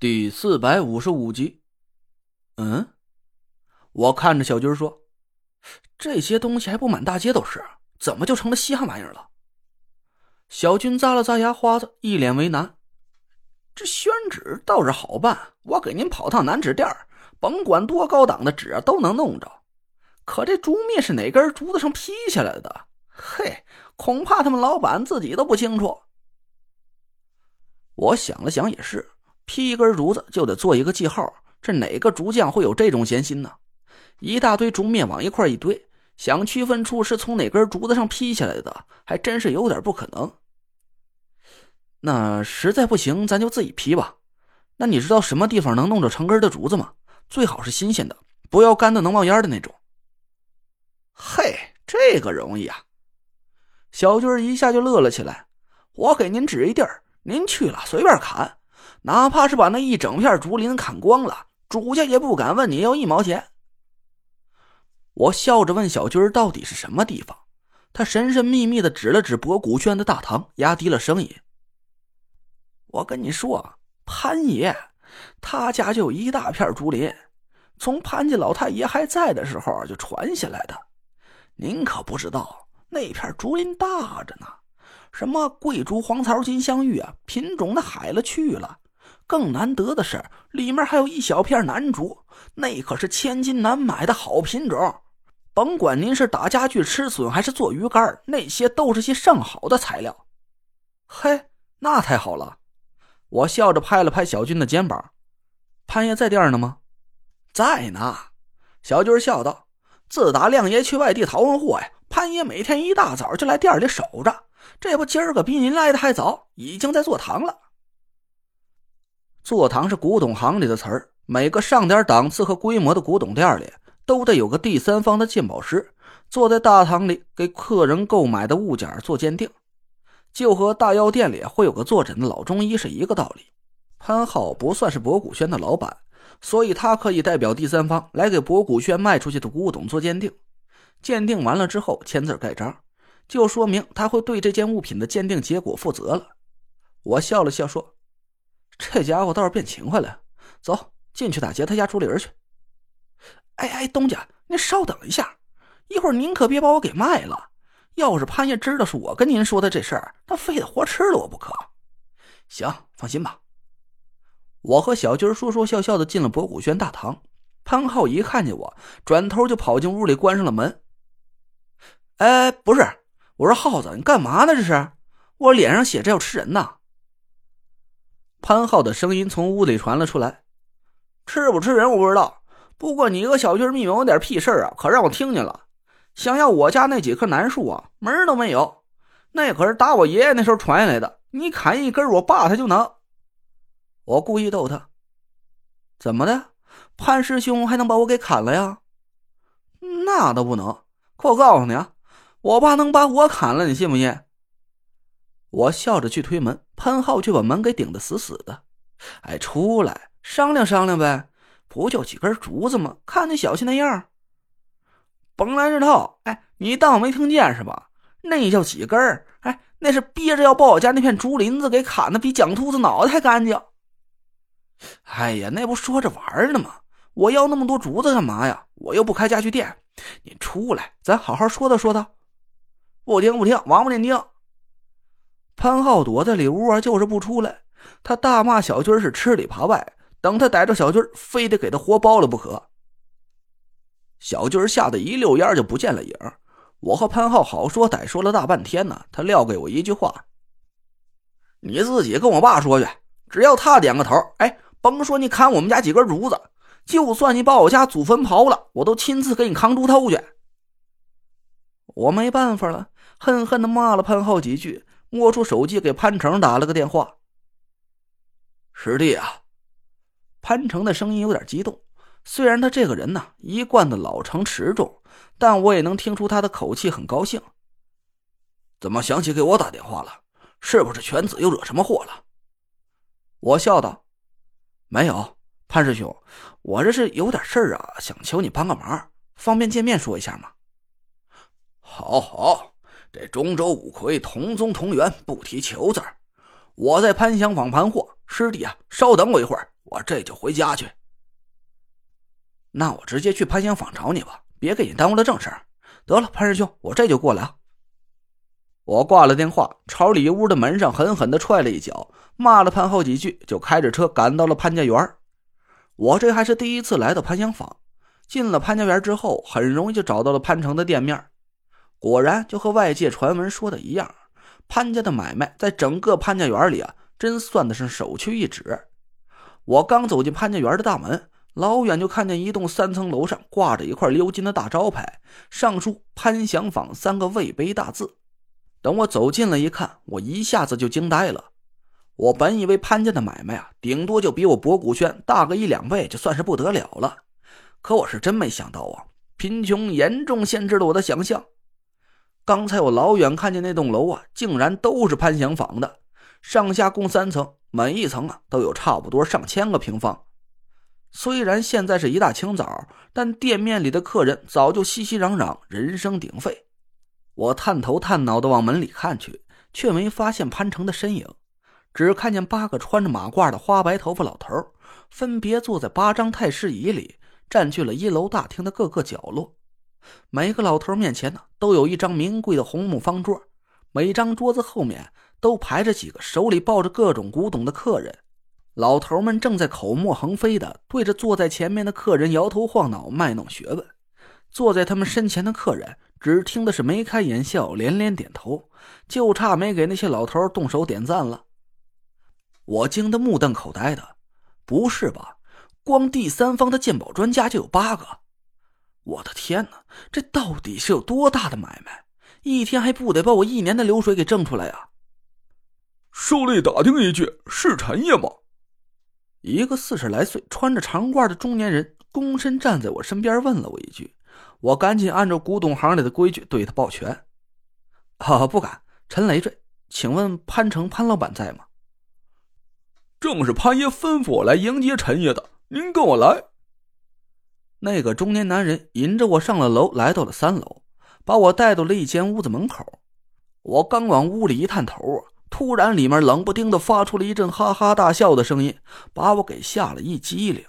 第455集。我看着小军说，这些东西还不满大街都是，怎么就成了稀罕玩意儿了？小军咂了咂牙花子，一脸为难。这宣纸倒是好办，我给您跑趟南纸店，甭管多高档的纸啊都能弄着。可这竹篾是哪根竹子上劈下来的？嘿，恐怕他们老板自己都不清楚。我想了想也是，劈一根竹子就得做一个记号，这哪个竹匠会有这种闲心呢？一大堆竹篾往一块一堆，想区分出是从哪根竹子上劈下来的还真是有点不可能。那实在不行咱就自己劈吧。那你知道什么地方能弄着成根的竹子吗？最好是新鲜的，不要干的能冒烟的那种。嘿，这个容易啊。小军一下就乐了起来，我给您指一地儿，您去了随便砍，哪怕是把那一整片竹林砍光了，主家也不敢问你要1毛钱。我笑着问小军到底是什么地方，他神神秘秘地指了指博古轩的大堂，压低了声音。我跟你说，潘爷他家就有一大片竹林，从潘家老太爷还在的时候就传下来的。您可不知道，那片竹林大着呢，什么贵竹、黄草、金镶玉啊，品种的海了去了。更难得的是，里面还有一小片南竹，那可是千金难买的好品种。甭管您是打家具、吃笋还是做鱼干，那些都是些上好的材料。嘿，那太好了。我笑着拍了拍小军的肩膀。潘爷在店呢吗？在呢。小军笑道，自打亮爷去外地淘完货呀，潘爷每天一大早就来店里守着。这不今儿个比您来的还早，已经在坐堂了。坐堂是古董行里的词儿，每个上点档次和规模的古董店里都得有个第三方的鉴宝师，坐在大堂里给客人购买的物件做鉴定，就和大药店里会有个坐诊的老中医是一个道理。潘浩不算是博古轩的老板，所以他可以代表第三方来给博古轩卖出去的古董做鉴定，鉴定完了之后签字盖章，就说明他会对这件物品的鉴定结果负责了。我笑了笑说，这家伙倒是变勤快了，走，进去打劫他家竹林去。哎，东家您稍等一下，一会儿您可别把我给卖了，要是潘爷知道是我跟您说的这事儿，那非得活吃了我不可。行，放心吧。我和小军说说笑笑的进了博古轩大堂，潘浩一看见我转头就跑进屋里关上了门。哎，不是，我说浩子，你干嘛呢这是？我脸上写着要吃人呢。潘浩的声音从屋里传了出来。吃不吃人我不知道，不过你个小军密门有点屁事儿啊，可让我听见了。想要我家那几棵楠树啊，门儿都没有。那可是打我爷爷那时候传下来的，你砍一根我爸他就能。我故意逗他。怎么的？潘师兄还能把我给砍了呀？那倒不能，可我告诉你啊，我爸能把我砍了，你信不信？我笑着去推门，潘浩却把门给顶得死死的。哎，出来商量商量呗，不就几根竹子吗？看你小气那样，甭来这套。哎，你当我没听见是吧？那叫几根？哎，那是憋着要把我家那片竹林子给砍的比蒋秃子脑袋还干净。哎呀，那不说着玩呢吗？我要那么多竹子干嘛呀？我又不开家具店。你出来，咱好好说道说道。不听不听，王八念经。潘浩躲在里屋啊，就是不出来。他大骂小军是吃里扒外，等他逮着小军，非得给他活包了不可。小军吓得一溜烟就不见了影。我和潘浩好说歹说了大半天呢，他撂给我一句话：你自己跟我爸说去，只要他点个头，哎，甭说你砍我们家几根竹子，就算你把我家祖坟刨了，我都亲自给你扛猪头去。我没办法了，恨恨地骂了潘浩几句，摸出手机给潘成打了个电话。师弟啊。潘成的声音有点激动，虽然他这个人呢一贯的老成持重，但我也能听出他的口气很高兴。怎么想起给我打电话了？是不是犬子又惹什么祸了？我笑道，没有，潘师兄，我这是有点事儿啊，想求你帮个忙，方便见面说一下吗？好，这中州五魁同宗同源，不提求字儿。我在潘香坊盘货，师弟啊，稍等我一会儿，我这就回家去。那我直接去潘香坊找你吧，别给你耽误了正事儿。得了，潘师兄，我这就过来啊。我挂了电话，朝里屋的门上狠狠地踹了一脚，骂了潘浩几句，就开着车赶到了潘家园。我这还是第一次来到潘香坊，进了潘家园之后，很容易就找到了潘成的店面。果然就和外界传闻说的一样，潘家的买卖在整个潘家园里啊，真算得是首屈一指。我刚走进潘家园的大门，老远就看见一栋3层楼上挂着一块鎏金的大招牌，上书潘香坊3个魏碑大字。等我走近了一看，我一下子就惊呆了。我本以为潘家的买卖啊，顶多就比我博古轩大个1-2倍就算是不得了了，可我是真没想到啊，贫穷严重限制了我的想象。刚才我老远看见那栋楼啊，竟然都是潘香坊的，上下共3层，每一层啊都有差不多上千个平方。虽然现在是一大清早，但店面里的客人早就熙熙攘攘，人声鼎沸。我探头探脑地往门里看去，却没发现潘成的身影，只看见8个穿着马褂的花白头发老头，分别坐在8张太师椅里，占据了1楼大厅的各个角落。每个老头面前呢，都有一张名贵的红木方桌，每张桌子后面都排着几个手里抱着各种古董的客人。老头们正在口沫横飞地对着坐在前面的客人摇头晃脑，卖弄学问。坐在他们身前的客人只听的是眉开眼笑，连连点头，就差没给那些老头动手点赞了。我惊得目瞪口呆的，不是吧，光第三方的鉴宝专家就有8个。我的天哪，这到底是有多大的买卖？一天还不得把我1年的流水给挣出来啊。受累打听一句，是陈爷吗？一个40来岁穿着长褂的中年人躬身站在我身边问了我一句，我赶紧按照古董行里的规矩对他抱拳。不敢，陈累赘，请问潘成潘老板在吗？正是潘爷吩咐我来迎接陈爷的，您跟我来。那个中年男人引着我上了楼，来到了3楼，把我带到了一间屋子门口。我刚往屋里一探头啊，突然里面冷不丁地发出了一阵哈哈大笑的声音，把我给吓了一激灵。